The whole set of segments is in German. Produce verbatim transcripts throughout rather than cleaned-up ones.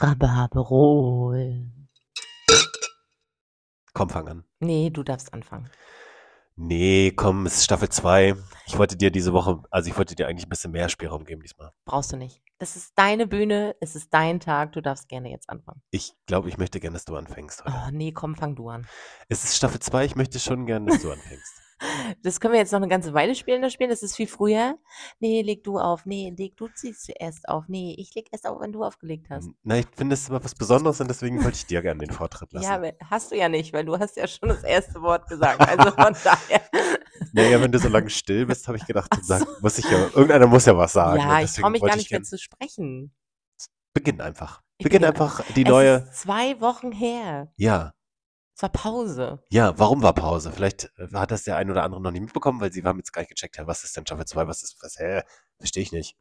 Rhabarberol. Komm, fang an. Nee, du darfst anfangen. Nee, komm, es ist Staffel zwei. Ich wollte dir diese Woche, also ich wollte dir eigentlich ein bisschen mehr Spielraum geben diesmal. Brauchst du nicht. Es ist deine Bühne, es ist dein Tag, du darfst gerne jetzt anfangen. Ich glaube, ich möchte gerne, dass du anfängst heute. Oh, nee, komm, fang du an. Es ist Staffel zwei, ich möchte schon gerne, dass du anfängst. Das können wir jetzt noch eine ganze Weile spielen, das Spiel, das ist viel früher. Nee, leg du auf, nee, leg du ziehst zuerst auf, nee, ich leg erst auf, wenn du aufgelegt hast. Nein, ich finde das immer was Besonderes und deswegen wollte ich dir gerne den Vortritt lassen. Ja, aber hast du ja nicht, weil du hast ja schon das erste Wort gesagt, also von daher. Naja, wenn du so lange still bist, habe ich gedacht, dann sag, muss ich ja, irgendeiner muss ja was sagen. Ja, ich traue mich gar nicht mehr zu sprechen. Beginn einfach, beginn einfach die neue. Es ist zwei Wochen her. Ja. Es war Pause. Ja, warum war Pause? Vielleicht hat das der ein oder andere noch nicht mitbekommen, weil sie haben jetzt gleich gecheckt, ja, was ist denn Staffel zwei, was ist, was, hä, verstehe ich nicht.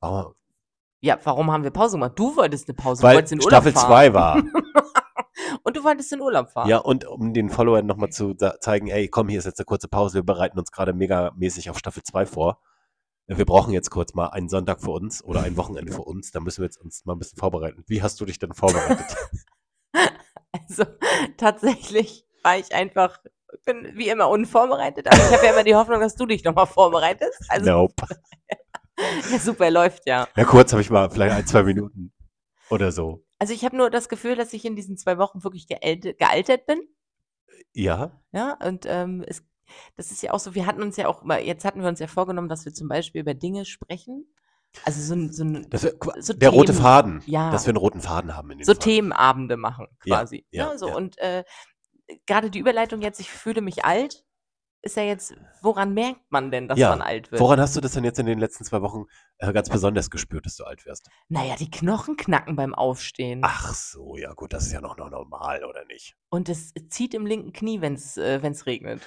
Warum? Ja, warum haben wir Pause gemacht? Du wolltest eine Pause, weil du wolltest in Urlaub Staffel zwei war. Und du wolltest in Urlaub fahren. Ja, und um den Followern nochmal zu zeigen, ey, komm, hier ist jetzt eine kurze Pause, wir bereiten uns gerade megamäßig auf Staffel zwei vor. Wir brauchen jetzt kurz mal einen Sonntag für uns oder ein Wochenende für uns, da müssen wir jetzt uns mal ein bisschen vorbereiten. Wie hast du dich denn vorbereitet? Also tatsächlich war ich einfach, bin wie immer unvorbereitet, aber ich habe ja immer die Hoffnung, dass du dich nochmal vorbereitest. Also, nope. Ja, super, läuft ja. Ja, kurz habe ich mal, vielleicht ein, zwei Minuten oder so. Also ich habe nur das Gefühl, dass ich in diesen zwei Wochen wirklich geält- gealtert bin. Ja. Ja, und ähm, es, das ist ja auch so, wir hatten uns ja auch, jetzt hatten wir uns ja vorgenommen, dass wir zum Beispiel über Dinge sprechen. Also so ein, so ein das, so der Themen, rote Faden, ja, dass wir einen roten Faden haben. In den so Faden. Themenabende machen quasi. Ja, ja, ja, so. Ja. Und äh, gerade die Überleitung jetzt, ich fühle mich alt, ist ja jetzt, woran merkt man denn, dass ja. man alt wird? Woran hast du das denn jetzt in den letzten zwei Wochen äh, ganz besonders gespürt, dass du alt wirst? Naja, die Knochen knacken beim Aufstehen. Ach so, ja gut, das ist ja noch, noch normal, oder nicht? Und es zieht im linken Knie, wenn es äh, wenn's regnet.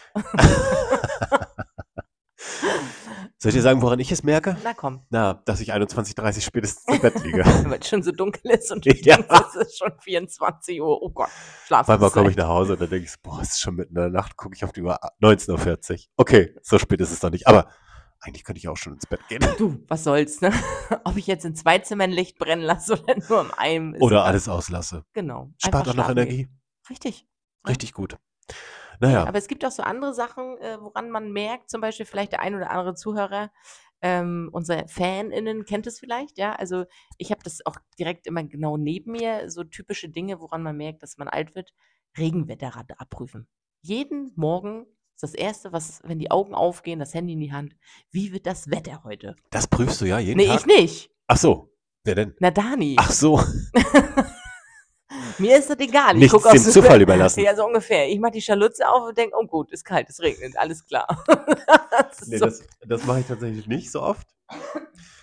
Soll ich dir sagen, woran ich es merke? Na komm. Na, dass ich einundzwanzig Uhr dreißig spätestens im Bett liege. Weil es schon so dunkel ist und ja. Es ist schon vierundzwanzig Uhr. Oh Gott, Schlafenszeit. Manchmal komme ich nach Hause und dann denke ich, boah, es ist schon mitten in der Nacht, gucke ich auf die Uhr, neunzehn Uhr vierzig. Okay, so spät ist es noch nicht. Aber eigentlich könnte ich auch schon ins Bett gehen. Du, was soll's, ne? Ob ich jetzt in zwei Zimmern Licht brennen lasse oder nur in einem. Ist oder alles auslasse. Genau. Spart auch noch Energie. Gehen. Richtig. Richtig gut. Naja. Aber es gibt auch so andere Sachen, äh, woran man merkt, zum Beispiel vielleicht der ein oder andere Zuhörer, ähm, unsere FanInnen kennt es vielleicht, ja, also ich habe das auch direkt immer genau neben mir, so typische Dinge, woran man merkt, dass man alt wird, Regenwetterradar abprüfen. Jeden Morgen ist das Erste, was, wenn die Augen aufgehen, das Handy in die Hand, wie wird das Wetter heute? Das prüfst du ja jeden nee, Tag? Nee, ich nicht. Ach so, wer denn? Na, Dani. Ach so. Mir ist das egal. Ich Nichts dem Zufall Bett. Überlassen. Ja, so ungefähr. Ich mache die Scharlütze auf und denke, oh gut, ist kalt, es regnet, alles klar. das nee, so. das, das mache ich tatsächlich nicht so oft.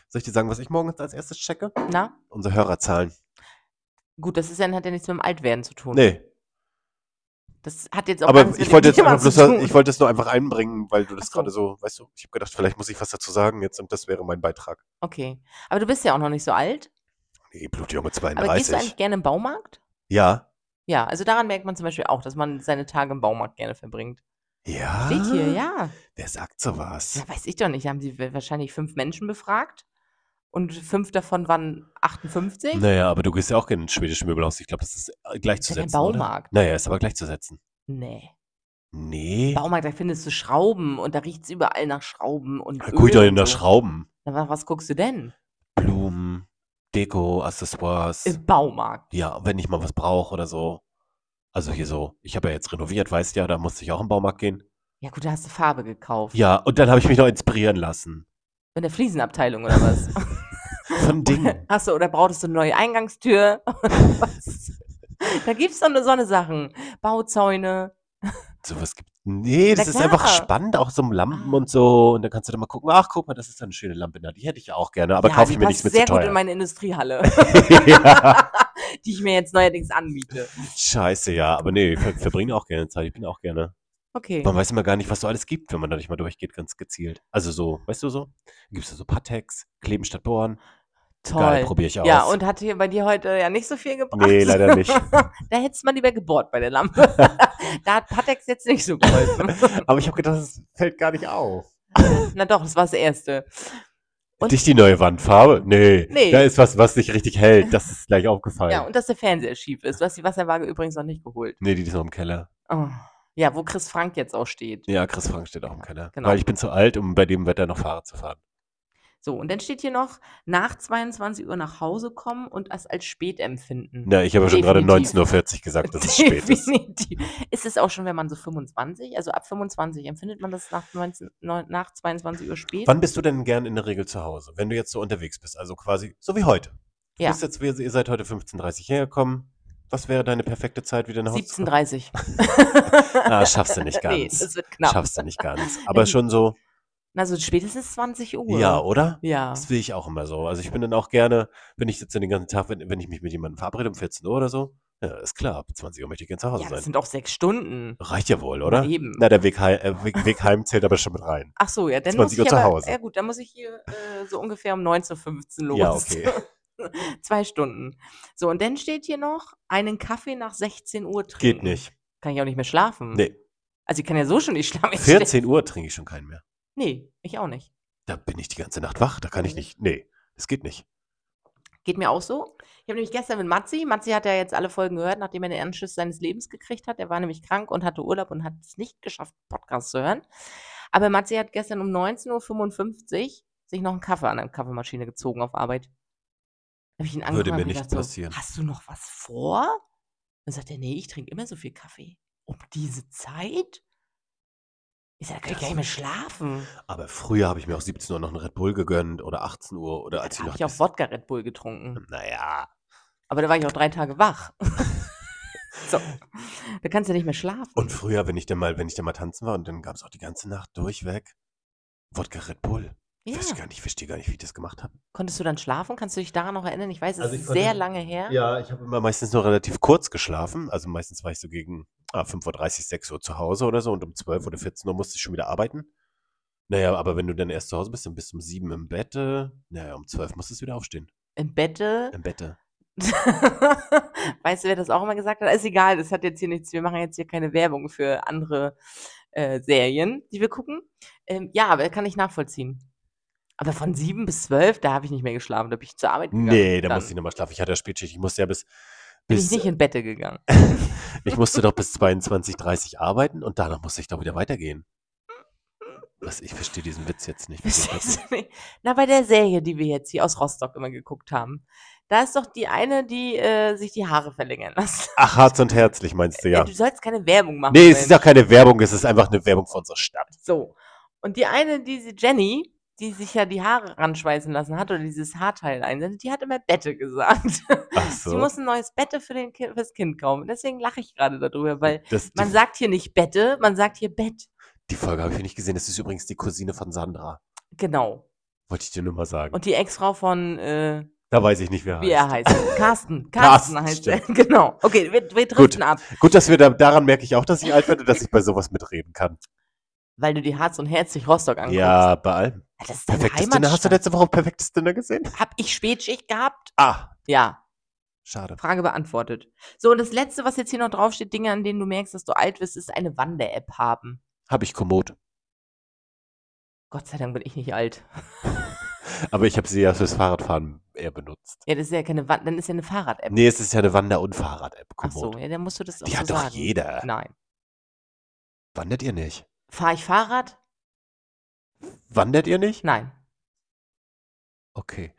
Soll ich dir sagen, was ich morgens als erstes checke? Na? Unsere Hörerzahlen. Gut, das ist ja, hat ja nichts mit dem Altwerden zu tun. Nee. Das hat jetzt auch Aber ich wollte, jetzt einfach bloß, ich wollte es nur einfach einbringen, weil du das so. gerade so, weißt du, ich habe gedacht, vielleicht muss ich was dazu sagen jetzt und das wäre mein Beitrag. Okay. Aber du bist ja auch noch nicht so alt. Nee, Blutjunge zweiunddreißig. Aber gehst du eigentlich gerne im Baumarkt? Ja. Ja, also daran merkt man zum Beispiel auch, dass man seine Tage im Baumarkt gerne verbringt. Ja? Steht hier, ja. Wer sagt sowas? Ja, weiß ich doch nicht. Haben sie wahrscheinlich fünf Menschen befragt und fünf davon waren achtundfünfzig? Naja, aber du gehst ja auch gerne in schwedische Möbelhaus. Ich glaube, das ist gleichzusetzen, ja, oder? Baumarkt. Naja, ist aber gleichzusetzen. Nee. Nee. Baumarkt, da findest du Schrauben und da riecht es überall nach Schrauben und Öl. Guck doch in der Schrauben. Na, was guckst du denn? Blumen. Deko, Accessoires. Im Baumarkt. Ja, wenn ich mal was brauche oder so. Also hier so, ich habe ja jetzt renoviert, weißt ja, da musste ich auch im Baumarkt gehen. Ja gut, da hast du Farbe gekauft. Ja, und dann habe ich mich noch inspirieren lassen. In der Fliesenabteilung oder was? Von Dingen. Achso, oder brauchtest du eine neue Eingangstür? Was? Da gibt es doch nur so eine Sachen. Bauzäune. Sowas gibt. Nee, das ist einfach spannend, auch so Lampen und so. Und dann kannst du dann mal gucken, ach, guck mal, das ist eine schöne Lampe. Na, die hätte ich ja auch gerne, aber ja, kaufe ich mir nichts mit zu teuer. Sehr gut in meine Industriehalle. Ja. Die ich mir jetzt neuerdings anbiete. Scheiße, ja. Aber nee, wir verbringen auch gerne Zeit. Ich bin auch gerne. Okay. Man weiß immer gar nicht, was so alles gibt, wenn man da nicht mal durchgeht, ganz gezielt. Also so, weißt du so? Gibt es da so Pateks, Kleben statt Bohren. Toll. Geil, probiere ich aus. Ja, und hat hier bei dir heute ja nicht so viel gebracht. Nee, leider nicht. Da hättest du mal lieber gebohrt bei der Lampe. Da hat Patex jetzt nicht so geholfen. Aber ich habe gedacht, das fällt gar nicht auf. Na doch, das war das Erste. Und nicht die neue Wandfarbe? Nee. nee. Da ist was, was nicht richtig hält. Das ist gleich aufgefallen. Ja, und dass der Fernseher schief ist. Du hast die Wasserwaage übrigens noch nicht geholt. Nee, die ist noch im Keller. Oh. Ja, wo Chris Frank jetzt auch steht. Ja, Chris Frank steht auch im Keller. Genau. Weil ich bin zu alt, um bei dem Wetter noch Fahrrad zu fahren. So, und dann steht hier noch, nach zweiundzwanzig Uhr nach Hause kommen und es als spät empfinden. Na, ich habe schon gerade neunzehn Uhr vierzig gesagt, dass es spät ist. Ist es auch schon, wenn man so fünfundzwanzig, also ab fünfundzwanzig, empfindet man das nach, neunzehn, nach zweiundzwanzig Uhr spät? Wann bist du denn gern in der Regel zu Hause, wenn du jetzt so unterwegs bist? Also quasi so wie heute. Du ja. bist jetzt, ihr seid heute fünfzehn Uhr dreißig hergekommen. Was wäre deine perfekte Zeit, wieder nach Hause zu kommen? siebzehn Uhr dreißig. Ah, schaffst du nicht ganz. Nee, das wird knapp. Schaffst du nicht ganz. Aber schon so... Also spätestens zwanzig Uhr. Ja, oder? Ja. Das will ich auch immer so. Also ich bin dann auch gerne, wenn ich jetzt den ganzen Tag, wenn, wenn ich mich mit jemandem verabrede um vierzehn Uhr oder so, ja, ist klar, ab zwanzig Uhr möchte ich gerne zu Hause ja, sein. Das sind auch sechs Stunden. Reicht ja wohl, oder? Na eben. Na, der Weg, hei äh, Weg, Weg heim zählt aber schon mit rein. Ach so, ja, dann zwanzig muss ich Uhr aber, zu Hause. Ja gut, dann muss ich hier äh, so ungefähr um neunzehn Uhr fünfzehn los. Ja, okay. Zwei Stunden. So, und dann steht hier noch, einen Kaffee nach sechzehn Uhr trinken. Geht nicht. Kann ich auch nicht mehr schlafen. Nee. Also ich kann ja so schon nicht schlafen. vierzehn Uhr trinke ich schon keinen mehr. Nee, ich auch nicht. Da bin ich die ganze Nacht wach, da kann ich nicht, nee, das geht nicht. Geht mir auch so. Ich habe nämlich gestern mit Matzi, Matzi hat ja jetzt alle Folgen gehört, nachdem er den Anschiss seines Lebens gekriegt hat. Er war nämlich krank und hatte Urlaub und hat es nicht geschafft, Podcasts zu hören. Aber Matzi hat gestern um neunzehn Uhr fünfundfünfzig sich noch einen Kaffee an der Kaffeemaschine gezogen auf Arbeit. Da habe ich ihn angefangen, würde mir nicht so passieren. Hast du noch was vor? Dann sagt er, nee, ich trinke immer so viel Kaffee. Um diese Zeit? Ich sag, da kann ich gar nicht mehr schlafen. Aber früher habe ich mir auch siebzehn Uhr noch einen Red Bull gegönnt oder achtzehn Uhr. Oder als da habe ich auch Wodka Red Bull getrunken. Naja. Aber da war ich auch drei Tage wach. So. Da kannst du nicht mehr schlafen. Und früher, wenn ich dann mal, wenn ich dann mal tanzen war und dann gab es auch die ganze Nacht durchweg Wodka Red Bull. Ja. Ich verstehe gar nicht, verstehe gar nicht, wie ich das gemacht habe. Konntest du dann schlafen? Kannst du dich daran noch erinnern? Ich weiß, es also ist sehr konnte, lange her. Ja, ich habe immer meistens nur relativ kurz geschlafen. Also meistens war ich so gegen ah, fünf Uhr dreißig, sechs Uhr zu Hause oder so. Und um zwölf oder vierzehn Uhr musste ich schon wieder arbeiten. Naja, aber wenn du dann erst zu Hause bist, dann bist du um sieben im Bett. Naja, um zwölf musstest du wieder aufstehen. Im Bett? Im Bett. Weißt du, wer das auch immer gesagt hat? Ist egal, das hat jetzt hier nichts. Wir machen jetzt hier keine Werbung für andere äh, Serien, die wir gucken. Ähm, ja, aber kann ich nachvollziehen. Aber von sieben bis zwölf, da habe ich nicht mehr geschlafen, da bin ich zur Arbeit gegangen. Nee, da dann. musste ich nochmal schlafen. Ich hatte ja Spätschicht, ich musste ja bis... bis bin ich nicht in Bette gegangen. Ich musste doch bis zweiundzwanzig Uhr dreißig arbeiten und danach musste ich doch wieder weitergehen. Was, ich verstehe diesen Witz jetzt nicht. nicht. Na, bei der Serie, die wir jetzt hier aus Rostock immer geguckt haben, da ist doch die eine, die äh, sich die Haare verlängern lässt. Ach, Harz und Herzlich meinst du, ja. Du sollst keine Werbung machen. Nee, es ist ja keine Werbung, es ist einfach eine Werbung für unsere Stadt. So, und die eine, diese Jenny... die sich ja die Haare ranschweißen lassen hat oder dieses Haarteil einsendet, die hat immer Bette gesagt. Ach so. Sie muss ein neues Bette für, den kind, für das Kind kaufen. Deswegen lache ich gerade darüber, weil das, man sagt hier nicht Bette, man sagt hier Bett. Die Folge habe ich nicht gesehen. Das ist übrigens die Cousine von Sandra. Genau. Wollte ich dir nur mal sagen. Und die Ex-Frau von... Äh, da weiß ich nicht, wer wie heißt. Wie er heißt. Carsten. Carsten, Carsten heißt er. Genau. Okay, wir, wir driften ab. Gut, dass wir da, daran merke ich auch, dass ich alt werde, dass ich bei sowas mitreden kann. Weil du die Harz und Herzlich Rostock anguckst. Ja, bei allem. Das ist perfektes Dinner. Hast du letzte Woche perfektes Dinner gesehen? Hab ich Spätschicht gehabt? Ah. Ja. Schade. Frage beantwortet. So, und das Letzte, was jetzt hier noch draufsteht, Dinge, an denen du merkst, dass du alt bist, ist eine Wander-App haben. Hab ich Komoot. Gott sei Dank bin ich nicht alt. Aber ich habe sie ja fürs Fahrradfahren eher benutzt. Ja, das ist ja keine Wand, dann ist ja eine Fahrrad-App. Nee, es ist ja eine Wander- und Fahrrad-App. Ach so, ja, dann musst du das auch Die so sagen. Die hat doch jeder. Nein. Wandert ihr nicht? Fahre ich Fahrrad? Wandert ihr nicht? Nein. Okay.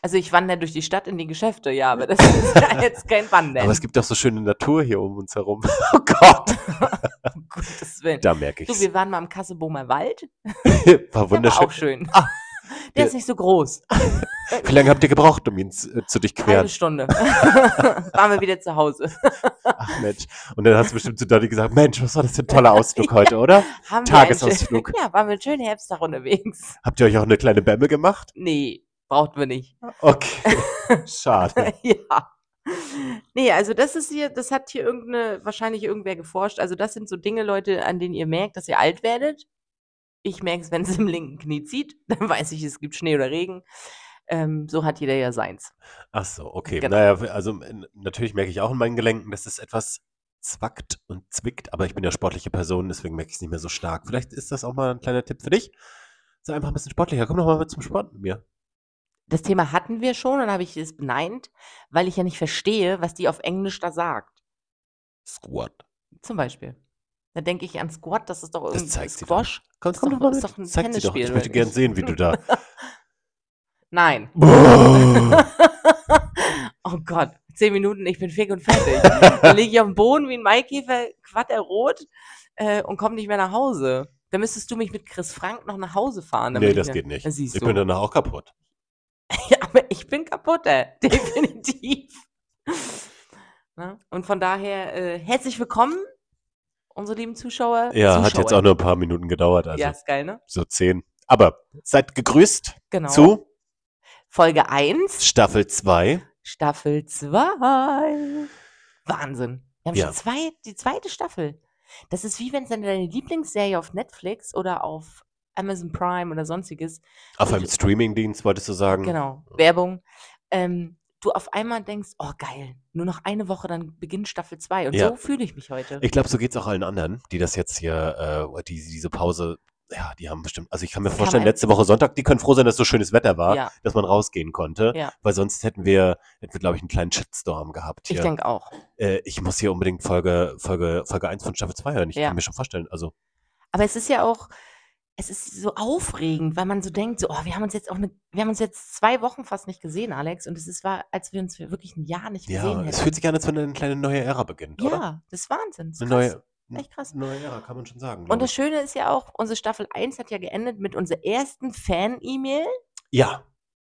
Also ich wandere durch die Stadt in die Geschäfte, ja, aber das ist ja jetzt kein Wandern. Aber es gibt doch so schöne Natur hier um uns herum. Oh Gott. Gottes Willen. Da merke ich es. So, wir waren mal im Kassebomer Wald. War wunderschön. War auch schön. Ah, der ist nicht so groß. Wie lange habt ihr gebraucht, um ihn zu, zu durchqueren? Eine Stunde. Waren wir wieder zu Hause. Ach Mensch. Und dann hast du bestimmt zu Donny gesagt, Mensch, was war das für ein toller Ausflug heute, ja, oder? Haben Tagesausflug. Wir ja, waren wir einen schönen Herbsttag unterwegs. Habt ihr euch auch eine kleine Bämme gemacht? Nee, brauchten wir nicht. Okay, schade. Ja. Nee, also das ist hier, das hat hier irgendeine, wahrscheinlich irgendwer geforscht. Also das sind so Dinge, Leute, an denen ihr merkt, dass ihr alt werdet. Ich merke es, wenn es im linken Knie zieht. Dann weiß ich, es gibt Schnee oder Regen. Ähm, so hat jeder ja seins. Ach so, okay. Genau. Naja, also natürlich merke ich auch in meinen Gelenken, dass es etwas zwackt und zwickt, aber ich bin ja sportliche Person, deswegen merke ich es nicht mehr so stark. Vielleicht ist das auch mal ein kleiner Tipp für dich. Sei einfach ein bisschen sportlicher. Komm doch mal mit zum Sport mit mir. Das Thema hatten wir schon, dann habe ich es beneint, weil ich ja nicht verstehe, was die auf Englisch da sagt. Squat. Zum Beispiel. Da denke ich an Squat, das ist doch irgendwie Squash. Komm doch mal mit. Zeig sie doch. Ich möchte gern sehen, wie du da... Nein. Oh Gott, zehn Minuten, ich bin fick und fertig. Dann liege ich auf dem Boden wie ein Maikäfer, quatterrot äh, und komme nicht mehr nach Hause. Dann müsstest du mich mit Chris Frank noch nach Hause fahren. Nee, das geht nicht. Ich bin danach auch kaputt. Ja, aber ich bin kaputt, ey. Definitiv. Na? Und von daher, äh, herzlich willkommen, unsere lieben Zuschauer. Ja, Zuschauer. Hat jetzt auch nur ein paar Minuten gedauert. Also ja, ist geil, ne? So zehn. Aber seid gegrüßt genau. Zu Folge eins. Staffel zwei. Staffel zwei. Wahnsinn. Wir haben ja. schon zwei, die zweite Staffel. Das ist wie wenn es deine Lieblingsserie auf Netflix oder auf Amazon Prime oder sonstiges. Auf einem Streamingdienst, wolltest du sagen. Genau, Werbung. Ähm, du auf einmal denkst, oh geil, nur noch eine Woche, dann beginnt Staffel zwei. Und ja. so fühle ich mich heute. Ich glaube, so geht es auch allen anderen, die das jetzt hier, äh, die, diese Pause, ja, die haben bestimmt, also ich kann mir das vorstellen, kann letzte Woche Sonntag, die können froh sein, dass so schönes Wetter war, ja. dass man rausgehen konnte. Ja. Weil sonst hätten wir, hätten wir, glaube ich, einen kleinen Shitstorm gehabt hier. Ich denke auch. Äh, ich muss hier unbedingt Folge, Folge, Folge eins von Staffel zwei hören. Ich ja. kann mir schon vorstellen, also. Aber es ist ja auch... Es ist so aufregend, weil man so denkt, so, oh, wir haben uns jetzt auch eine, wir haben uns jetzt zwei Wochen fast nicht gesehen, Alex, und es ist war, als wir uns wirklich ein Jahr nicht gesehen ja, hätten. Ja, es fühlt sich an, als wenn eine kleine neue Ära beginnt, ja, oder? Ja, das ist Wahnsinn. Das ist eine krass. Neue, echt krass. Neue Ära, kann man schon sagen. Und das Schöne ist ja auch, unsere Staffel eins hat ja geendet mit unserer ersten Fan-E-Mail. Ja,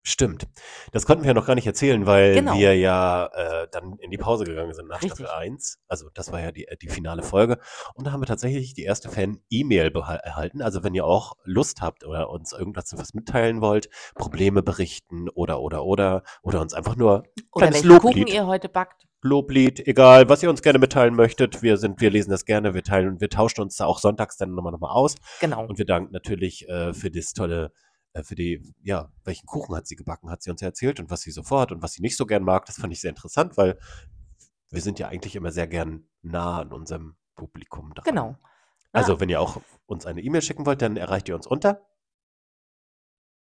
stimmt. Das konnten wir ja noch gar nicht erzählen, weil genau. wir ja äh, dann in die Pause gegangen sind nach Richtig. Staffel eins. Also das war ja die, die finale Folge. Und da haben wir tatsächlich die erste Fan-E-Mail erhalten. Also wenn ihr auch Lust habt oder uns irgendwas was mitteilen wollt, Probleme berichten oder, oder, oder, oder uns einfach nur oder kleines Loblied. Kuchen ihr heute backt. Loblied, egal, was ihr uns gerne mitteilen möchtet. Wir sind, wir lesen das gerne, wir teilen und wir tauschen uns da auch sonntags dann nochmal, nochmal aus. Genau. Und wir danken natürlich äh, für das tolle für die, ja, welchen Kuchen hat sie gebacken, hat sie uns erzählt und was sie sofort und was sie nicht so gern mag, das fand ich sehr interessant, weil wir sind ja eigentlich immer sehr gern nah an unserem Publikum dran. Genau. Na, also, wenn ihr auch uns eine E-Mail schicken wollt, dann erreicht ihr uns unter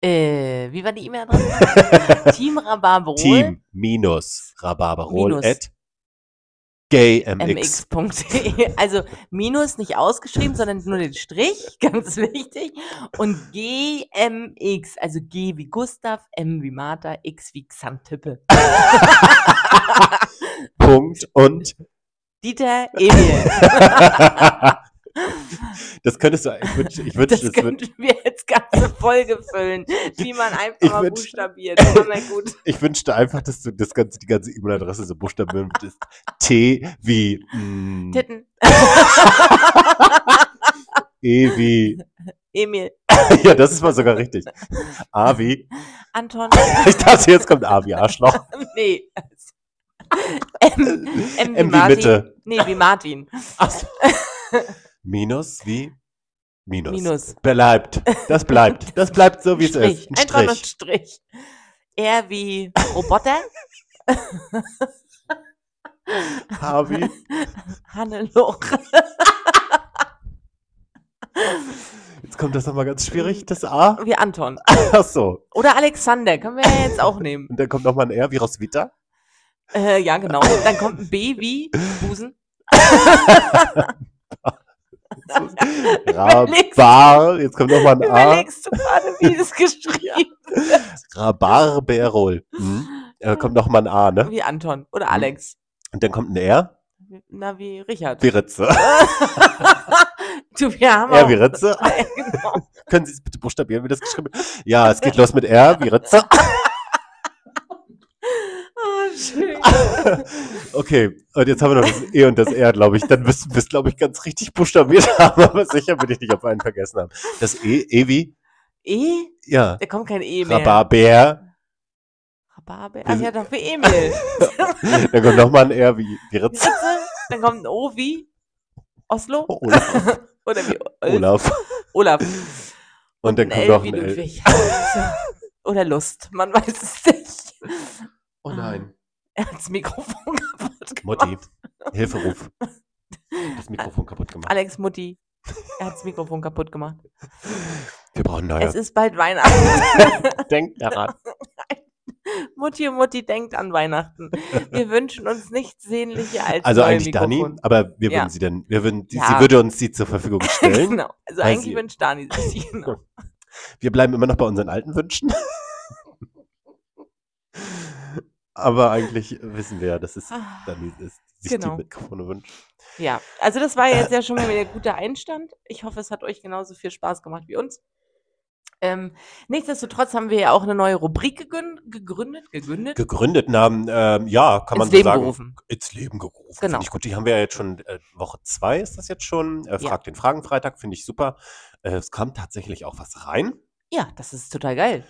äh, wie war die E-Mail-Adresse? Team Rhabarberol. Team minus Rhabarberol at g m x punkt d e. Also minus nicht ausgeschrieben, sondern nur den Strich, ganz wichtig. Und g m x, also G wie Gustav, M wie Martha, X wie Xanthippe. Punkt und Dieter Emil. Das könntest du, ich wünsch, ich wünsch, das, das könnten wir jetzt ganze Folge füllen, wie man einfach ich mal wünsch, buchstabiert. Gut. Ich wünschte einfach, dass du das ganze, die ganze E-Mail-Adresse so buchstabiert ist. T wie mm, Titten. E wie Emil. Ja, das ist mal sogar richtig. A wie Anton. Ich dachte, jetzt kommt A wie Arschloch. Nee. M, M, M wie Martin. Mitte. Nee, wie Martin. Ach so. Minus wie? Minus. Minus. Bleibt. Das bleibt. Das bleibt so, wie es ist. Ein Strich. Einfach nur ein Strich. R wie Roboter. H wie? Hannelore. Jetzt kommt das nochmal ganz schwierig, das A. Wie Anton. Ach so. Oder Alexander, können wir ja jetzt auch nehmen. Und dann kommt nochmal ein R wie Roswitha. Äh, ja, genau. Und dann kommt ein B wie Busen. Rhabar, jetzt kommt nochmal ein A. Überlegst du gerade, wie es geschrieben wird? Rhabarberol. Hm? Da kommt nochmal ein A, ne? Wie Anton oder Alex. Und dann kommt ein R. Na, wie Richard. Wie Ritze. Du, wir haben R wie Ritze. Genau. Können Sie es bitte buchstabieren, wie das geschrieben wird? Ja, es geht los mit R wie Ritze. Schön. Okay, und jetzt haben wir noch das E und das R, glaube ich. Dann wirst du, glaube ich, ganz richtig buchstabiert haben, aber sicher bin ich nicht auf einen vergessen haben. Das E, E wie? E? Ja. Da kommt kein E mehr. Rhabarber. Rhabarber? Ach ja, doch wie Emil. Dann kommt nochmal ein R wie, wie Ritze. Dann kommt ein O wie Oslo. Oh, Olaf. Oder wie Olf. Olaf. Olaf. Und, und dann kommt L noch ein L. Oder Lust, man weiß es nicht. Oh nein. Er hat das Mikrofon kaputt gemacht. Mutti, Hilferuf. Das Mikrofon kaputt gemacht. Alex, Mutti, Er hat das Mikrofon kaputt gemacht. Wir brauchen neue. Es ist bald Weihnachten. Denkt daran. Mutti und Mutti denkt an Weihnachten. Wir wünschen uns nichts sehnlicher als also neue Mikrofon. Also eigentlich Dani, aber wir würden ja. sie dann, wir würden, ja. sie würde uns die zur Verfügung stellen. Genau, also eigentlich sie. wünscht Dani sich, genau. Wir bleiben immer noch bei unseren alten Wünschen. Aber eigentlich wissen wir ja, dass es Dani ist, sich genau. die Mikrofone wünscht. Ja, also das war jetzt ja schon mal wieder ein guter Einstand. Ich hoffe, es hat euch genauso viel Spaß gemacht wie uns. Ähm, nichtsdestotrotz haben wir ja auch eine neue Rubrik gegründet. Gegründet, gegründet. gegründet haben, ähm, ja, kann man ins so Leben sagen. Gerufen. Ins Leben gerufen. Genau. Finde ich gut. Die haben wir ja jetzt schon, äh, Woche zwei ist das jetzt schon. Äh, Frag ja. den Fragenfreitag, finde ich super. Äh, es kam tatsächlich auch was rein. Ja, das ist total geil.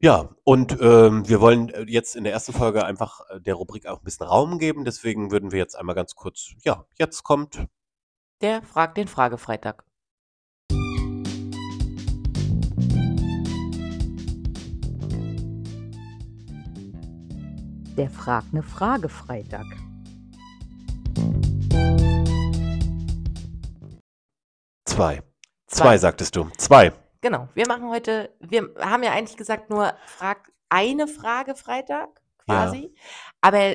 Ja, und ähm, wir wollen jetzt in der ersten Folge einfach der Rubrik auch ein bisschen Raum geben. Deswegen würden wir jetzt einmal ganz kurz, ja, jetzt kommt der Frag den Fragefreitag. Der Frag eine Frage Freitag. Zwei. Zwei. Zwei sagtest du. Zwei. Genau. Wir machen heute, wir haben ja eigentlich gesagt nur Frag eine Frage Freitag quasi. Ja. Aber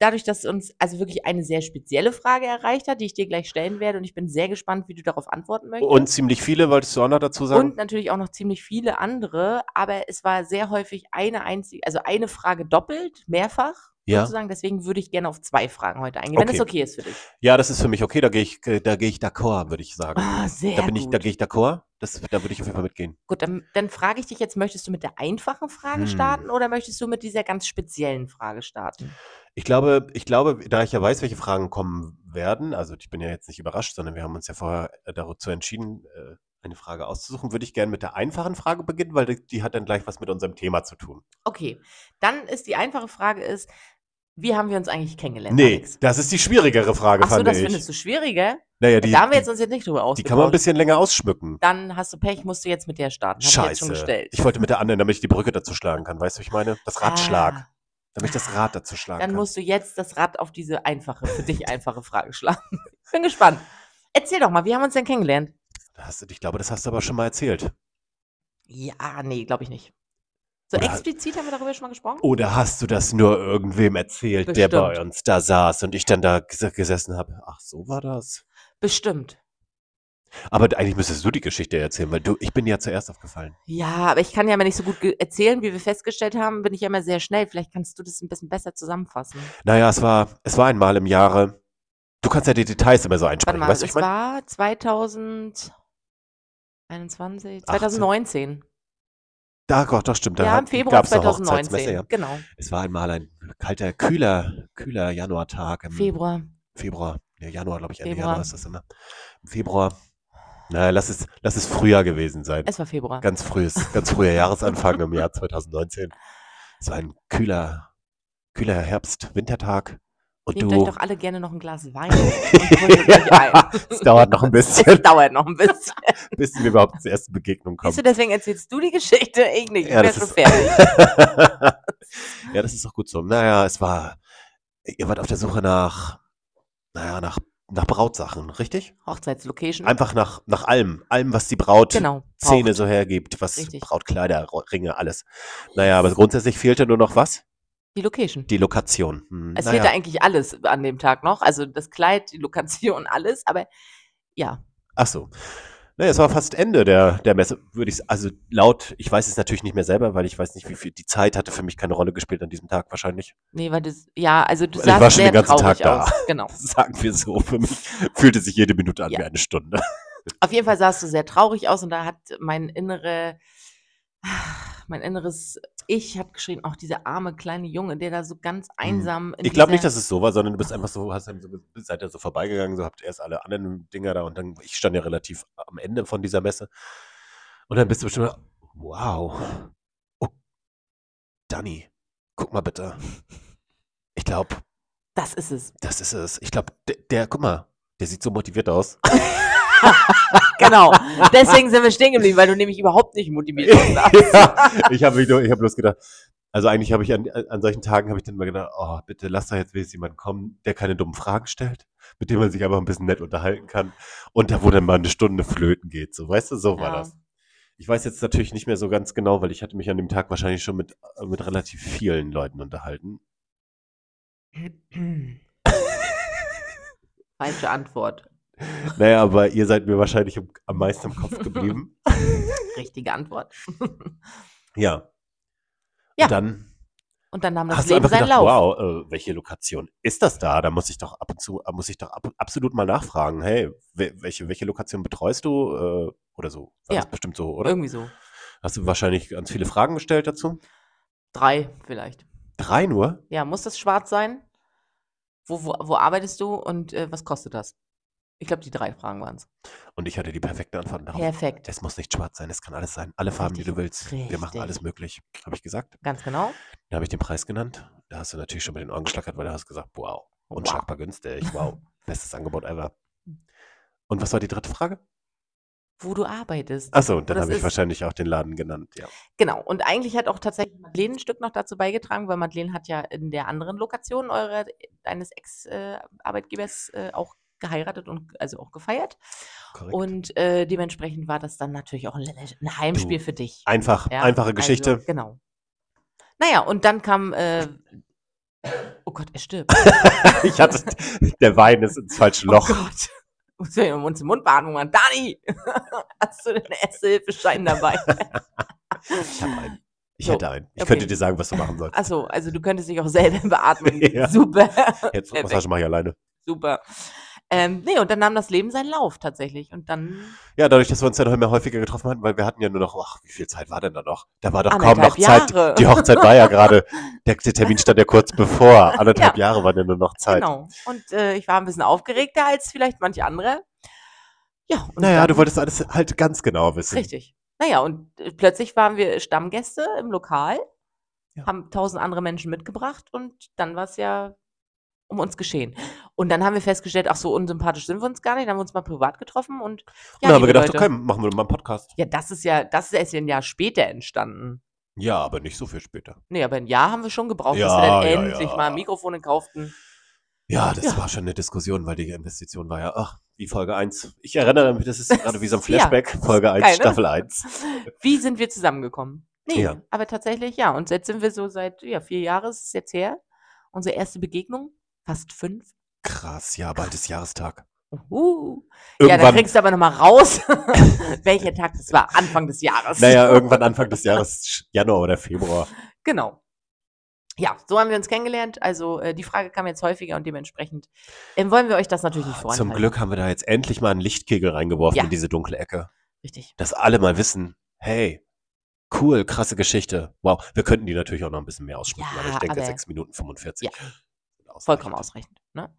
dadurch, dass uns also wirklich eine sehr spezielle Frage erreicht hat, die ich dir gleich stellen werde und ich bin sehr gespannt, wie du darauf antworten möchtest. Und ziemlich viele, wolltest du auch noch dazu sagen? Und natürlich auch noch ziemlich viele andere, aber es war sehr häufig eine einzige, also eine Frage doppelt, mehrfach. Ja. Sozusagen. Deswegen würde ich gerne auf zwei Fragen heute eingehen, okay. wenn das okay ist für dich. Ja, das ist für mich okay, da gehe ich, da gehe ich d'accord, würde ich sagen. Oh, sehr da bin ich, gut. Da gehe ich d'accord, das, da würde ich auf jeden Fall mitgehen. Gut, dann, dann frage ich dich jetzt, möchtest du mit der einfachen Frage hm. starten oder möchtest du mit dieser ganz speziellen Frage starten? Ich glaube, ich glaube, da ich ja weiß, welche Fragen kommen werden, also ich bin ja jetzt nicht überrascht, sondern wir haben uns ja vorher dazu entschieden, eine Frage auszusuchen, würde ich gerne mit der einfachen Frage beginnen, weil die, die hat dann gleich was mit unserem Thema zu tun. Okay, dann ist die einfache Frage ist, wie haben wir uns eigentlich kennengelernt? Nee, Alex? Das ist die schwierigere Frage, Ach so, fand ich. Achso, das findest du schwieriger? Naja, die, da haben wir jetzt uns jetzt nicht drüber ausgetauscht. Die kann man ein bisschen länger ausschmücken. Dann hast du Pech, musst du jetzt mit der starten. Hab Scheiße, ich, jetzt schon gestellt. Ich wollte mit der anderen, damit ich die Brücke dazu schlagen kann, weißt du, was ich meine? Das Radschlag. Ah. Damit ich das Rad dazu schlagen Dann kann. Dann musst du jetzt das Rad auf diese einfache, für dich einfache Frage schlagen. Ich bin gespannt. Erzähl doch mal, wie haben wir uns denn kennengelernt? Das, ich glaube, das hast du aber schon mal erzählt. Ja, nee, glaube ich nicht. So oder, explizit haben wir darüber schon mal gesprochen? Oder hast du das nur irgendwem erzählt, Bestimmt. der bei uns da saß und ich dann da ges- gesessen habe? Ach, so war das? Bestimmt. Aber eigentlich müsstest du die Geschichte erzählen, weil du, ich bin ja zuerst aufgefallen. Ja, aber ich kann ja mal nicht so gut ge- erzählen, wie wir festgestellt haben, bin ich ja immer sehr schnell. Vielleicht kannst du das ein bisschen besser zusammenfassen. Naja, es war, es war einmal im Jahre. Du kannst ja die Details immer so einsprechen. Warte mal, weißt du, es ich mein? war zweitausendeinundzwanzig, zweitausendneunzehn. Da Gott, das stimmt. Da ja, im Februar zweitausendneunzehn, ja. Genau. Es war einmal ein kalter, kühler, kühler Januartag. Im Februar. Februar, ja, Januar, glaube ich, Ende Februar. Januar ist das immer. Im Februar. Naja, lass es, lass es Frühjahr gewesen sein. Es war Februar. Ganz frühes, ganz früher Jahresanfang im Jahr zweitausendneunzehn. Es war ein kühler, kühler Herbst-Wintertag. Und Nehmt du... euch doch alle gerne noch ein Glas Wein und brüllt euch ein. Es dauert noch ein bisschen. Es dauert noch ein bisschen. Bis wir überhaupt zur ersten Begegnung kommen. Siehst du, deswegen erzählst du die Geschichte? Ich nicht, ich ja, bin schon ist... fertig. Ja, das ist doch gut so. Naja, es war, ihr wart auf der Suche nach, naja, nach Nach Brautsachen, richtig? Hochzeitslocation. Einfach nach, nach allem. Allem, was die Braut genau, Szene so hergibt. Was richtig. Brautkleider, Ringe, alles. Naja, aber grundsätzlich fehlte nur noch was? Die Location. Die Lokation. Hm, es naja. fehlte eigentlich alles an dem Tag noch. Also das Kleid, die Lokation, alles. Aber ja. Ach so. Naja, es war fast Ende der, der Messe. Würde ich also laut, ich weiß es natürlich nicht mehr selber, weil ich weiß nicht, wie viel die Zeit hatte für mich keine Rolle gespielt an diesem Tag wahrscheinlich. Nee, weil das, ja, also du sahst sehr traurig aus. Ich war schon den ganzen Tag da. Genau. Sagen wir so, für mich fühlte sich jede Minute an ja. wie eine Stunde. Auf jeden Fall sahst du sehr traurig aus und da hat mein innere, mein inneres Ich hat geschrien, auch dieser arme kleine Junge, der da so ganz einsam in Ich glaube nicht, dass es so war, sondern du bist einfach so, hast so seid ja so vorbeigegangen, so habt erst alle anderen Dinger da und dann, ich stand ja relativ am Ende von dieser Messe und dann bist du bestimmt, wow, oh, Dani, guck mal bitte, ich glaube, das ist es, das ist es, ich glaube, der, der, guck mal, der sieht so motiviert aus. Genau, deswegen sind wir stehen geblieben, weil du nämlich überhaupt nicht motiviert warst. Ja, ich habe hab bloß gedacht, Also eigentlich habe ich an, an solchen Tagen habe ich dann mal gedacht, oh, bitte lass da jetzt wenigstens jemanden kommen, der keine dummen Fragen stellt, mit dem man sich einfach ein bisschen nett unterhalten kann und da, wo dann mal eine Stunde flöten geht. So, weißt du, so war ja. das. Ich weiß jetzt natürlich nicht mehr so ganz genau, weil ich hatte mich an dem Tag wahrscheinlich schon mit, mit relativ vielen Leuten unterhalten. Falsche Antwort. Naja, aber ihr seid mir wahrscheinlich im, am meisten im Kopf geblieben. Richtige Antwort. Ja. Ja. Und dann, und dann nahm das Leben seinen Lauf. Wow, äh, welche Lokation ist das da? Da muss ich doch ab und zu, muss ich doch ab, absolut mal nachfragen. Hey, welche, welche Lokation betreust du? Äh, oder so. War ja. Das bestimmt so, oder? Irgendwie so. Hast du wahrscheinlich ganz viele Fragen gestellt dazu? Drei vielleicht. Drei nur? Ja, muss das schwarz sein? Wo, wo, wo arbeitest du und äh, was kostet das? Ich glaube, die drei Fragen waren es. Und ich hatte die perfekte Antwort darauf. Perfekt. Es muss nicht schwarz sein, es kann alles sein. Alle Farben, richtig, die du willst. Richtig. Wir machen alles möglich, habe ich gesagt. Ganz genau. Dann habe ich den Preis genannt. Da hast du natürlich schon mit den Ohren geschlackert, weil du hast gesagt, wow, unschlagbar wow. günstig, wow, bestes Angebot ever. Und was war die dritte Frage? Wo du arbeitest. Achso, dann habe ich wahrscheinlich auch den Laden genannt, ja. Genau, und eigentlich hat auch tatsächlich Madeleine ein Stück noch dazu beigetragen, weil Madeleine hat ja in der anderen Lokation eure, deines Ex-Arbeitgebers äh, auch geheiratet und also auch gefeiert. Korrekt. Und äh, dementsprechend war das dann natürlich auch ein, ein Heimspiel du, für dich. Einfach, ja? Einfache Geschichte. Also, genau. Naja, und dann kam, äh, oh Gott, er stirbt. Ich hatte, der Wein ist ins falsche Loch. Oh Gott, muss ja uns im Mund beatmen machen. Dani, hast du den Erste-Hilfe-Schein dabei? Ich habe einen. Ich so, hätte einen. Ich okay. könnte dir sagen, was du machen sollst. Achso, also du könntest dich auch selber beatmen. Ja. Super. Jetzt Massage mache ich alleine. Super. Ähm, nee, und dann nahm das Leben seinen Lauf tatsächlich. Und dann. Ja, dadurch, dass wir uns ja noch immer häufiger getroffen hatten, weil wir hatten ja nur noch, ach, wie viel Zeit war denn da noch? Da war doch kaum noch Jahre. Zeit. Die Hochzeit war ja gerade, der, der Termin stand ja kurz bevor. Anderthalb ja. Jahre war ja nur noch Zeit. Genau. Und äh, ich war ein bisschen aufgeregter als vielleicht manche andere. Ja. Und naja, dann, du wolltest alles halt ganz genau wissen. Richtig. Naja, und plötzlich waren wir Stammgäste im Lokal, ja. haben tausend andere Menschen mitgebracht und dann war es ja um uns geschehen. Und dann haben wir festgestellt, ach so, unsympathisch sind wir uns gar nicht, dann haben wir uns mal privat getroffen und ja, und dann haben wir gedacht, Leute, okay, machen wir mal einen Podcast. Ja, das ist ja, das ist erst ein Jahr später entstanden. Ja, aber nicht so viel später. Nee, aber ein Jahr haben wir schon gebraucht, ja, dass wir dann ja, endlich ja. mal Mikrofone kauften. Ja, das ja. war schon eine Diskussion, weil die Investition war ja, ach, wie Folge eins. Ich erinnere mich, das ist gerade wie so ein Flashback, ja, Folge eins, keine. Staffel eins. Wie sind wir zusammengekommen? Nee, ja. aber tatsächlich, ja, und jetzt sind wir so seit, ja, vier Jahren ist es jetzt her, unsere erste Begegnung. Fast fünf. Krass, ja, bald ist Jahrestag. Uhu. Ja, da kriegst du aber nochmal raus, welcher Tag das war. Anfang des Jahres. Naja, irgendwann Anfang des Jahres, Januar oder Februar. Genau. Ja, so haben wir uns kennengelernt. Also äh, die Frage kam jetzt häufiger und dementsprechend ähm, wollen wir euch das natürlich nicht vorenthalten. Zum Glück haben wir da jetzt endlich mal einen Lichtkegel reingeworfen ja. in diese dunkle Ecke. Richtig. Dass alle mal wissen, hey, cool, krasse Geschichte. Wow, wir könnten die natürlich auch noch ein bisschen mehr ausschmücken, ja, aber ich denke aber sechs Minuten fünfundvierzig. Ja. Ausreichend. Vollkommen ausreichend. Ne?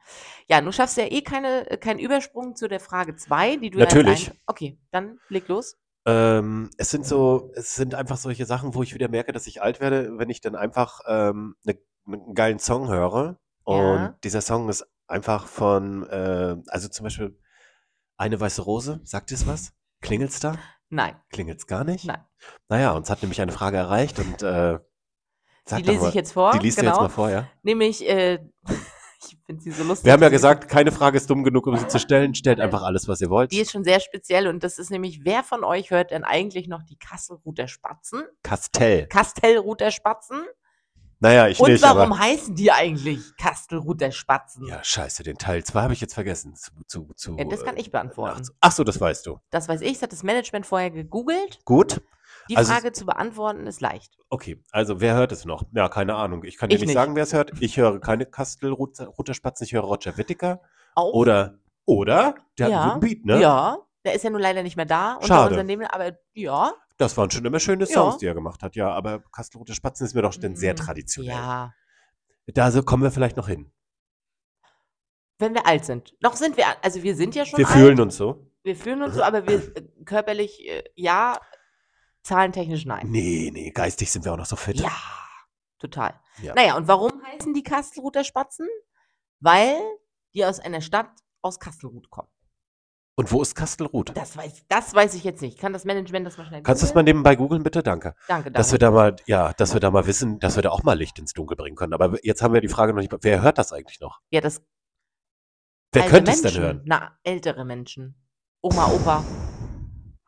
Ja, du schaffst ja eh keine, keinen Übersprung zu der Frage zwei, die du natürlich. Ja ein... Okay, dann leg los. Ähm, es sind so, es sind einfach solche Sachen, wo ich wieder merke, dass ich alt werde, wenn ich dann einfach ähm, ne, ne, einen geilen Song höre. Und ja. dieser Song ist einfach von, äh, also zum Beispiel Eine weiße Rose, sagt dir es was? Klingelt's da? Nein. Klingelt's gar nicht? Nein. Naja, uns hat nämlich eine Frage erreicht und äh, Sag die lese mal. ich jetzt vor. Die liest genau. du jetzt mal vor, ja. Nämlich, äh, ich finde sie so lustig. Wir haben ja gesagt, keine Frage ist dumm genug, um sie zu stellen. Stellt einfach alles, was ihr wollt. Die ist schon sehr speziell und das ist nämlich, wer von euch hört denn eigentlich noch die Kastelruther Spatzen? Kastell. Kastelruther Spatzen? Naja, ich und nicht. Und warum aber... heißen die eigentlich Kastelruther Spatzen? Ja, scheiße, den Teil zwei habe ich jetzt vergessen. Zu, zu, zu, ja, das kann ich beantworten. Ach so, das weißt du. Das weiß ich, das hat das Management vorher gegoogelt. Gut. Die also, Frage zu beantworten ist leicht. Okay, also wer hört es noch? Ja, keine Ahnung. Ich kann ich dir nicht, nicht sagen, wer es hört. Ich höre keine Kastelruther Spatzen, ich höre Roger Whittaker. Auch? Oder, oder? Der ja. hat einen guten Beat, ne? Ja, der ist ja nun leider nicht mehr da. Schade. Unter aber ja. Das waren schon immer schöne Songs, ja. die er gemacht hat. Ja, aber Kastelruther Spatzen ist mir doch mhm. sehr traditionell. Ja. Da so kommen wir vielleicht noch hin. Wenn wir alt sind. Noch sind wir, also wir sind ja schon Wir alt. fühlen uns so. Wir fühlen uns so, aber wir körperlich, äh, ja... zahlentechnisch nein. Nee, nee, geistig sind wir auch noch so fit. Ja, total. Ja. Naja, und warum heißen die Kastelruther Spatzen? Weil die aus einer Stadt aus Kastelruth kommen. Und wo ist Kastelruth? Das weiß, das weiß ich jetzt nicht. Kann das Management das mal schnell googeln? Kannst du das mal nebenbei googeln, bitte? Danke. Danke, danke. Dass wir da mal, ja, dass wir da mal wissen, dass wir da auch mal Licht ins Dunkel bringen können. Aber jetzt haben wir die Frage noch nicht, wer hört das eigentlich noch? Ja, das... Wer könnte es denn hören? Na, ältere Menschen. Oma, Opa.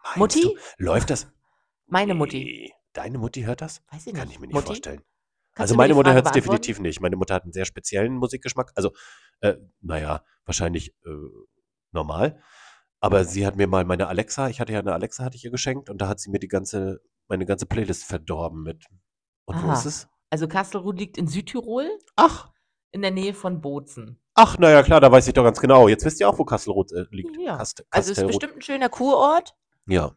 Meinst Mutti? Du, läuft das? Meine Mutti. Deine Mutti hört das? Weiß ich nicht. Kann ich mir nicht Mutti? Vorstellen. Kannst also meine Mutter hört es definitiv nicht. Meine Mutter hat einen sehr speziellen Musikgeschmack. Also, äh, naja, wahrscheinlich äh, normal. Aber sie hat mir mal meine Alexa, ich hatte ja eine Alexa, hatte ich ihr geschenkt und da hat sie mir die ganze, meine ganze Playlist verdorben mit. Und aha. Wo ist es? Also Kastelruth liegt in Südtirol. Ach. In der Nähe von Bozen. Ach, naja, klar, da weiß ich doch ganz genau. Jetzt wisst ihr auch, wo Kastelruth äh, liegt. Ja. Kast Kastelruth. Also es ist bestimmt ein schöner Kurort. Ja.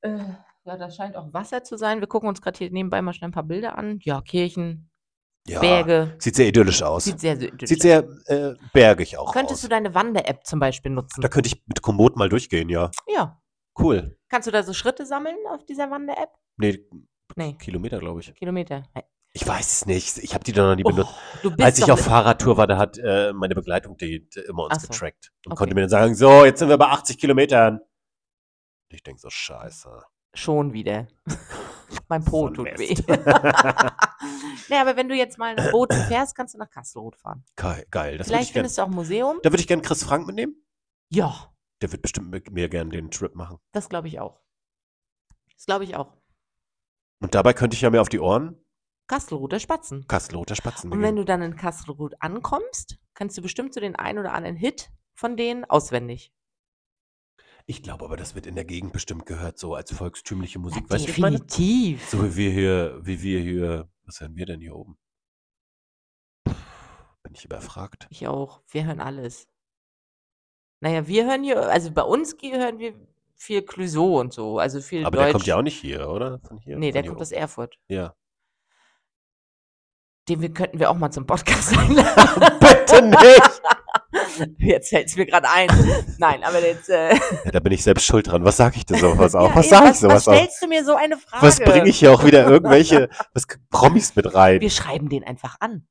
Äh, ja, das scheint auch Wasser zu sein. Wir gucken uns gerade hier nebenbei mal schnell ein paar Bilder an. Ja, Kirchen, ja, Berge. Sieht sehr idyllisch aus. Sieht sehr, sehr idyllisch Sieht sehr äh, bergig auch Könntest aus. Du deine Wander-App zum Beispiel nutzen? Da könnte ich mit Komoot mal durchgehen, ja. Ja. Cool. Kannst du da so Schritte sammeln auf dieser Wander-App? Nee, nee, Kilometer, glaube ich. Kilometer, hey. Ich weiß es nicht. Ich habe die da noch nie oh, benutzt. Als ich auf Fahrradtour war, da hat äh, meine Begleitung die, die immer uns so. getrackt. Und okay. konnte mir dann sagen, so, jetzt sind wir bei achtzig Kilometern. Ich denke so, scheiße. Schon wieder. Mein Po tut weh. Naja, aber wenn du jetzt mal ein Boot fährst, kannst du nach Kastelruth fahren. Geil. Geil. Das Vielleicht findest gern. Du auch ein Museum. Da würde ich gerne Chris Frank mitnehmen. Ja. Der wird bestimmt mit mir gerne den Trip machen. Das glaube ich auch. Das glaube ich auch. Und dabei könnte ich ja mir auf die Ohren Kastelruther Spatzen. Kastelruther Spatzen. Und wenn du dann in Kastelruth ankommst, kannst du bestimmt so den einen oder anderen Hit von denen auswendig. Ich glaube aber, das wird in der Gegend bestimmt gehört, so als volkstümliche Musik. Ja, weißt definitiv. Du, so wie wir hier, wie wir hier, was hören wir denn hier oben? Bin ich überfragt? Ich auch. Wir hören alles. Naja, wir hören hier, also bei uns hören wir viel Clueso und so, also viel aber Deutsch. Aber der kommt ja auch nicht hier, oder? Von hier, nee, von der kommt oben. Aus Erfurt. Ja. Den wir, könnten wir auch mal zum Podcast einladen. Bitte nicht! Jetzt hält es mir gerade ein. Nein, aber jetzt... Äh ja, da bin ich selbst schuld dran. Was sage ich denn sowas auch? Ja, was sage ich sowas auch? Was stellst du mir so eine Frage? Was bringe ich hier auch wieder irgendwelche was Promis mit rein? Wir schreiben den einfach an.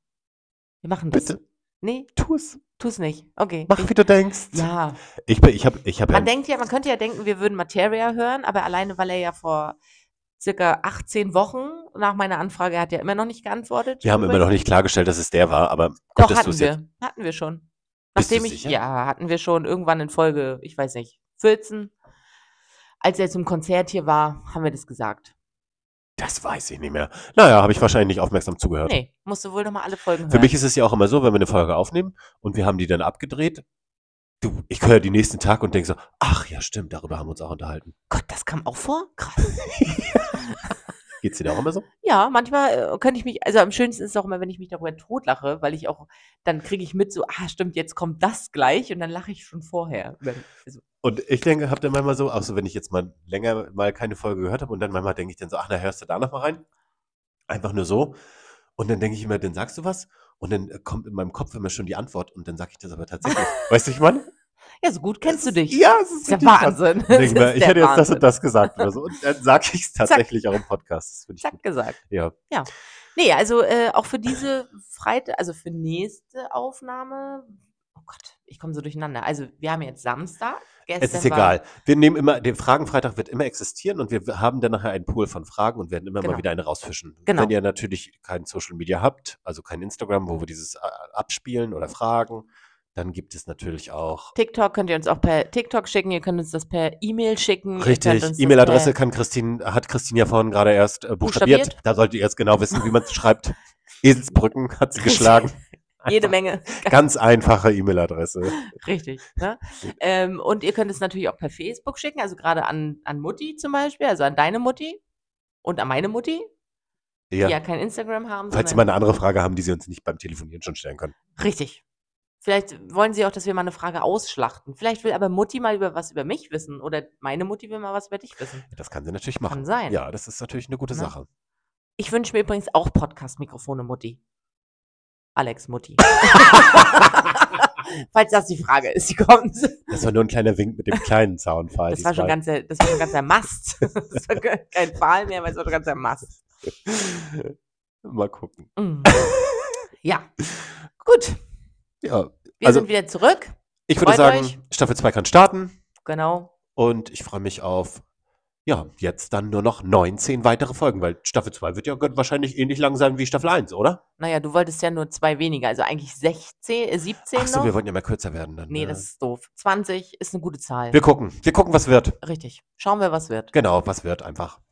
Wir machen das. Bitte? Nee. Tu es. Tu es nicht. Okay. Mach, ich, wie du denkst. Ja. Ich, ich hab, ich hab man, ja denkt ja, man könnte ja denken, wir würden Materia hören, aber alleine, weil er ja vor... circa achtzehn Wochen nach meiner Anfrage hat er immer noch nicht geantwortet. Wir haben immer noch nicht klargestellt, dass es der war, aber gut, doch, dass du es jetzt... hatten wir schon. Nachdem ich, ja, hatten wir schon irgendwann in Folge, ich weiß nicht, vierzehn. Als er zum Konzert hier war, haben wir das gesagt. Das weiß ich nicht mehr. Naja, habe ich wahrscheinlich nicht aufmerksam zugehört. Nee, musst du wohl nochmal alle Folgen hören. Für mich ist es ja auch immer so, wenn wir eine Folge aufnehmen und wir haben die dann abgedreht, du, ich höre den nächsten Tag und denke so, ach ja, stimmt, darüber haben wir uns auch unterhalten. Gott, das kam auch vor? Krass. Geht's dir da auch immer so? Ja, manchmal äh, könnte ich mich, also am schönsten ist es auch immer, wenn ich mich darüber totlache, weil ich auch, dann kriege ich mit so, ah stimmt, jetzt kommt das gleich und dann lache ich schon vorher. Also, und ich denke, hab dann manchmal so, auch so, wenn ich jetzt mal länger mal keine Folge gehört habe und dann manchmal denke ich dann so, ach, na, hörst du da nochmal rein? Einfach nur so. Und dann denke ich immer, dann sagst du was? Und dann kommt in meinem Kopf immer schon die Antwort und dann sage ich das aber tatsächlich. Weißt du, ich meine? Ja, so gut kennst das du dich. Ist, ja, es ist, ist der Wahnsinn. Wahnsinn. Ich, mal, ist ich der hätte jetzt Wahnsinn. Das und das gesagt oder so. Und dann sage ich es tatsächlich zack. Auch im Podcast. Das zack gut. gesagt. Ja. ja. Nee, also äh, auch für diese Freitag, also für nächste Aufnahme. Oh Gott, ich komme so durcheinander. Also wir haben jetzt Samstag. Gestern es ist egal. Wir nehmen immer, der Fragenfreitag wird immer existieren und wir haben dann nachher einen Pool von Fragen und werden immer genau. mal wieder eine rausfischen. Genau. Wenn ihr natürlich kein Social Media habt, also kein Instagram, wo wir dieses abspielen oder fragen, dann gibt es natürlich auch... TikTok könnt ihr uns auch per TikTok schicken, ihr könnt uns das per E-Mail schicken. Richtig, E-Mail-Adresse kann Christine, hat Christine ja vorhin gerade erst äh, buchstabiert. buchstabiert. Da solltet ihr jetzt genau wissen, wie man es schreibt. Eselsbrücken hat sie geschlagen. Jede Menge. Ganz einfache E-Mail-Adresse. Richtig. Ne? ähm, und ihr könnt es natürlich auch per Facebook schicken, also gerade an, an Mutti zum Beispiel, also an deine Mutti und an meine Mutti, ja. die ja kein Instagram haben. Falls sie mal eine andere Frage haben, die sie uns nicht beim Telefonieren schon stellen können. Richtig. Vielleicht wollen sie auch, dass wir mal eine Frage ausschlachten. Vielleicht will aber Mutti mal über was über mich wissen oder meine Mutti will mal was über dich wissen. Das kann sie natürlich machen. Kann sein. Ja, das ist natürlich eine gute Na? Sache. Ich wünsche mir übrigens auch Podcast-Mikrofone, Mutti. Alex Mutti. Falls das die Frage ist, die kommt. Das war nur ein kleiner Wink mit dem kleinen Zaunpfahl. Das war schon ganz der, das war schon ganz der Mast. Das war kein Pfahl mehr, weil es war schon ganz der Mast. Mal gucken. Mm. Ja. Gut. Ja. Wir also, sind wieder zurück. Ich würde Freut sagen, euch. Staffel zwei kann starten. Genau. Und ich freue mich auf, ja, jetzt dann nur noch neunzehn weitere Folgen, weil Staffel zwei wird ja wahrscheinlich ähnlich lang sein wie Staffel eins, oder? Naja, du wolltest ja nur zwei weniger, also eigentlich sechzehn, siebzehn Ach so, noch. Wir wollten ja mal kürzer werden dann. Nee, ja. Das ist doof. zwanzig ist eine gute Zahl. Wir gucken, wir gucken, was wird. Richtig, schauen wir, was wird. Genau, was wird einfach.